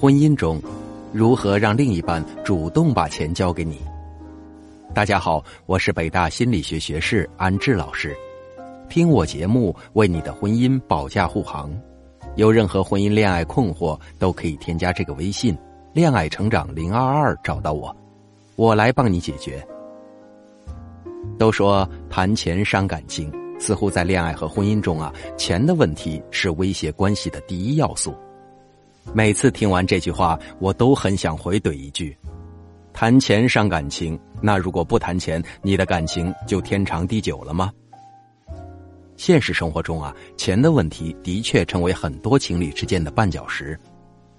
婚姻中如何让另一半主动把钱交给你？大家好，我是北大心理学学士安志老师，听我节目为你的婚姻保驾护航。有任何婚姻恋爱困惑都可以添加这个微信恋爱成长022找到我，我来帮你解决。都说谈钱伤感情，似乎在恋爱和婚姻中钱的问题是威胁关系的第一要素。每次听完这句话，我都很想回怼一句：谈钱伤感情，那如果不谈钱，你的感情就天长地久了吗？现实生活中钱的问题的确成为很多情侣之间的绊脚石。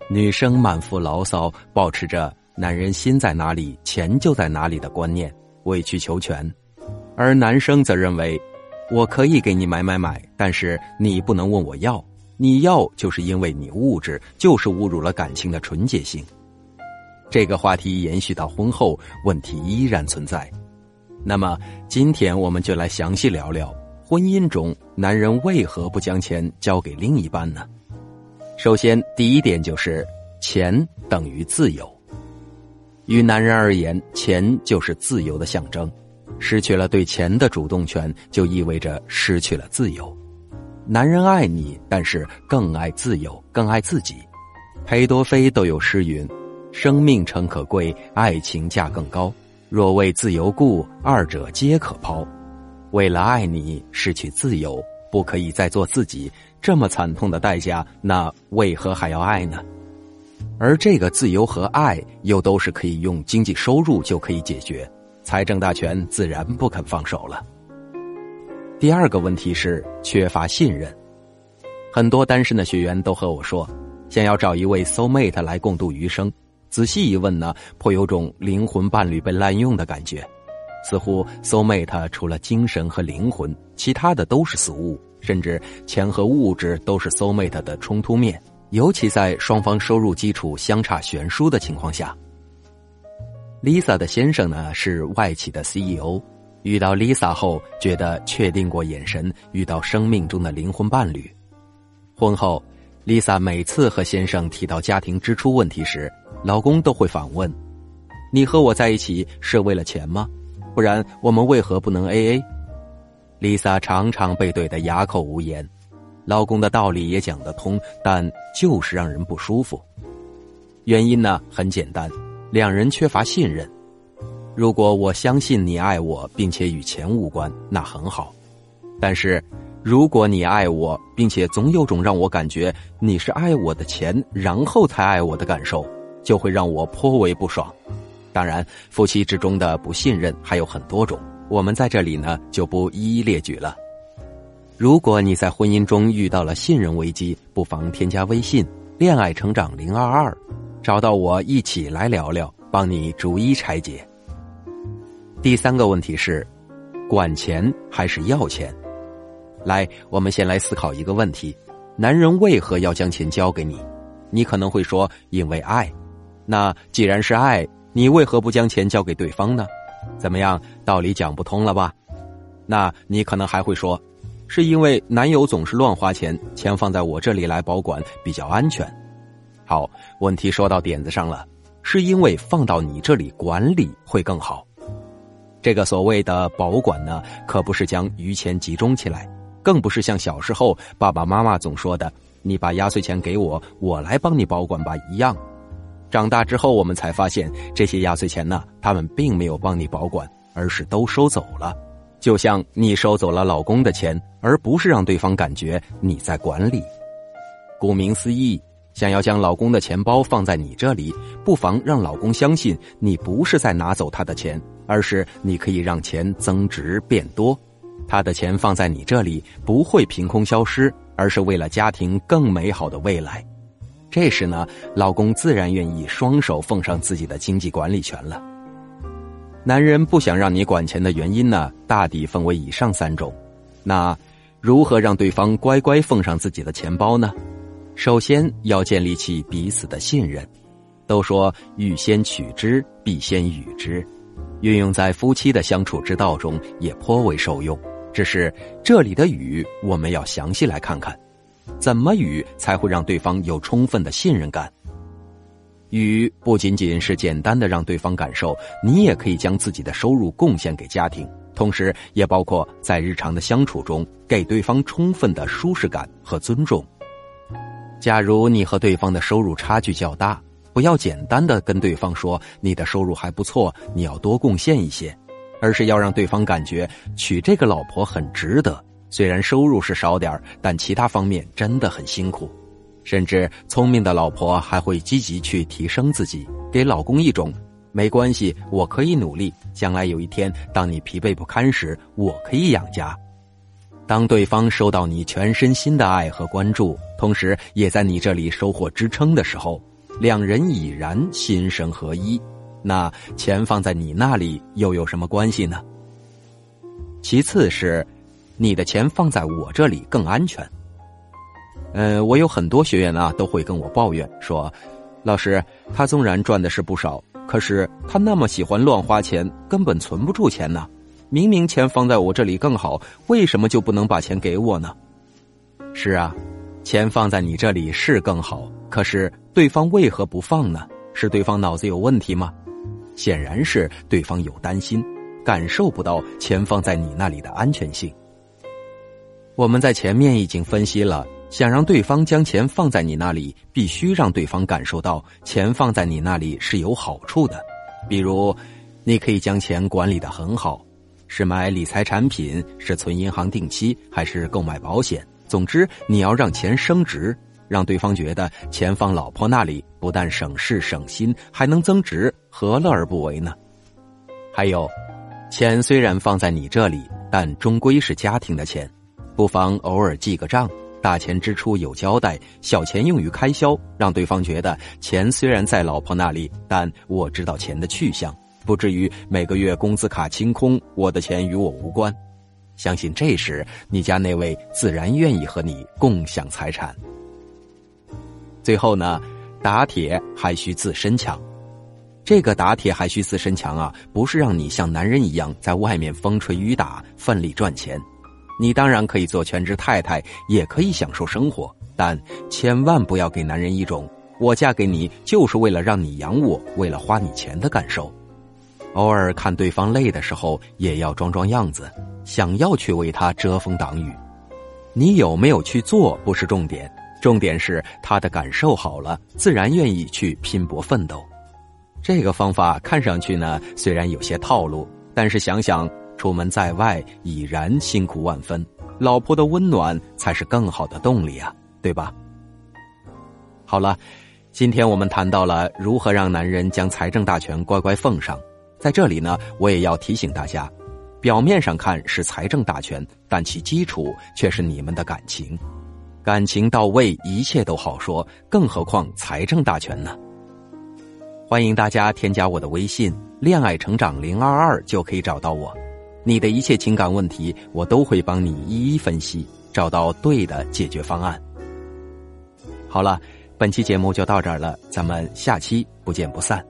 女生满腹牢骚，保持着男人心在哪里，钱就在哪里的观念，委曲求全。而男生则认为，我可以给你买，但是你不能问我要，你要就是因为你物质，就是侮辱了感情的纯洁性。这个话题延续到婚后，问题依然存在。那么今天我们就来详细聊聊婚姻中男人为何不将钱交给另一半呢？首先第一点就是钱等于自由。于男人而言，钱就是自由的象征，失去了对钱的主动权，就意味着失去了自由。男人爱你，但是更爱自由，更爱自己。裴多菲都有诗云：生命诚可贵，爱情价更高，若为自由故，二者皆可抛。为了爱你失去自由，不可以再做自己，这么惨痛的代价，那为何还要爱呢？而这个自由和爱又都是可以用经济收入就可以解决，财政大权自然不肯放手了。第二个问题是缺乏信任。很多单身的学员都和我说，想要找一位 soulmate 来共度余生，仔细一问呢，颇有种灵魂伴侣被滥用的感觉。似乎 soulmate 除了精神和灵魂，其他的都是俗物，甚至钱和物质都是 soulmate 的冲突面，尤其在双方收入基础相差悬殊的情况下。Lisa 的先生呢是外企的 CEO， 遇到 Lisa 后觉得确定过眼神，遇到生命中的灵魂伴侣。婚后 Lisa 每次和先生提到家庭支出问题时，老公都会反问：你和我在一起是为了钱吗？不然我们为何不能 AA？ Lisa 常常被怼得哑口无言，老公的道理也讲得通，但就是让人不舒服。原因呢很简单，两人缺乏信任。如果我相信你爱我，并且与钱无关，那很好。但是如果你爱我，并且总有种让我感觉你是爱我的钱，然后才爱我的感受，就会让我颇为不爽。当然夫妻之中的不信任还有很多种，我们在这里呢就不一一列举了。如果你在婚姻中遇到了信任危机，不妨添加微信恋爱成长022找到我，一起来聊聊，帮你逐一拆解。第三个问题是管钱还是要钱。来，我们先来思考一个问题，男人为何要将钱交给你？你可能会说因为爱。那既然是爱，你为何不将钱交给对方呢？怎么样，道理讲不通了吧？那你可能还会说，是因为男友总是乱花钱，钱放在我这里来保管比较安全。好，问题说到点子上了，是因为放到你这里管理会更好。这个所谓的保管呢，可不是将余钱集中起来，更不是像小时候爸爸妈妈总说的，你把压岁钱给我，我来帮你保管吧一样。长大之后我们才发现，这些压岁钱呢，他们并没有帮你保管，而是都收走了。就像你收走了老公的钱，而不是让对方感觉你在管理。顾名思义，想要将老公的钱包放在你这里，不妨让老公相信你不是在拿走他的钱，而是你可以让钱增值变多。他的钱放在你这里不会凭空消失，而是为了家庭更美好的未来。这时呢，老公自然愿意双手奉上自己的经济管理权了。男人不想让你管钱的原因呢，大抵分为以上三种。那如何让对方乖乖奉上自己的钱包呢？首先要建立起彼此的信任。都说欲先取之，必先予之，运用在夫妻的相处之道中也颇为受用。只是这里的予，我们要详细来看看，怎么予才会让对方有充分的信任感。语不仅仅是简单的让对方感受你也可以将自己的收入贡献给家庭，同时也包括在日常的相处中给对方充分的舒适感和尊重。假如你和对方的收入差距较大，不要简单的跟对方说你的收入还不错，你要多贡献一些，而是要让对方感觉娶这个老婆很值得，虽然收入是少点，但其他方面真的很辛苦。甚至聪明的老婆还会积极去提升自己，给老公一种没关系，我可以努力，将来有一天当你疲惫不堪时，我可以养家。当对方收到你全身心的爱和关注，同时也在你这里收获支撑的时候，两人已然心神合一，那钱放在你那里又有什么关系呢？其次是你的钱放在我这里更安全。我有很多学员啊都会跟我抱怨说，老师，他纵然赚的是不少，可是他那么喜欢乱花钱，根本存不住钱呢。明明钱放在我这里更好，为什么就不能把钱给我呢？是啊，钱放在你这里是更好，可是对方为何不放呢？是对方脑子有问题吗？显然是对方有担心，感受不到钱放在你那里的安全性。我们在前面已经分析了，想让对方将钱放在你那里，必须让对方感受到钱放在你那里是有好处的。比如你可以将钱管理得很好，是买理财产品，是存银行定期，还是购买保险，总之你要让钱升值，让对方觉得钱放老婆那里不但省事省心，还能增值，何乐而不为呢？还有，钱虽然放在你这里，但终归是家庭的钱，不妨偶尔记个账，大钱支出有交代，小钱用于开销，让对方觉得钱虽然在老婆那里，但我知道钱的去向，不至于每个月工资卡清空，我的钱与我无关。相信这时你家那位自然愿意和你共享财产。最后呢，打铁还需自身强。这个打铁还需自身强啊，不是让你像男人一样在外面风吹雨打奋力赚钱。你当然可以做全职太太，也可以享受生活，但千万不要给男人一种我嫁给你就是为了让你养我，为了花你钱的感受。偶尔看对方累的时候，也要装装样子，想要去为他遮风挡雨。你有没有去做不是重点，重点是他的感受好了，自然愿意去拼搏奋斗。这个方法看上去呢，虽然有些套路，但是想想出门在外已然辛苦万分，老婆的温暖才是更好的动力啊，对吧？好了，今天我们谈到了如何让男人将财政大权乖乖奉上。在这里呢，我也要提醒大家，表面上看是财政大权，但其基础却是你们的感情。感情到位，一切都好说，更何况财政大权呢？欢迎大家添加我的微信恋爱成长022，就可以找到我。你的一切情感问题，我都会帮你一一分析，找到对的解决方案。好了，本期节目就到这儿了，咱们下期不见不散。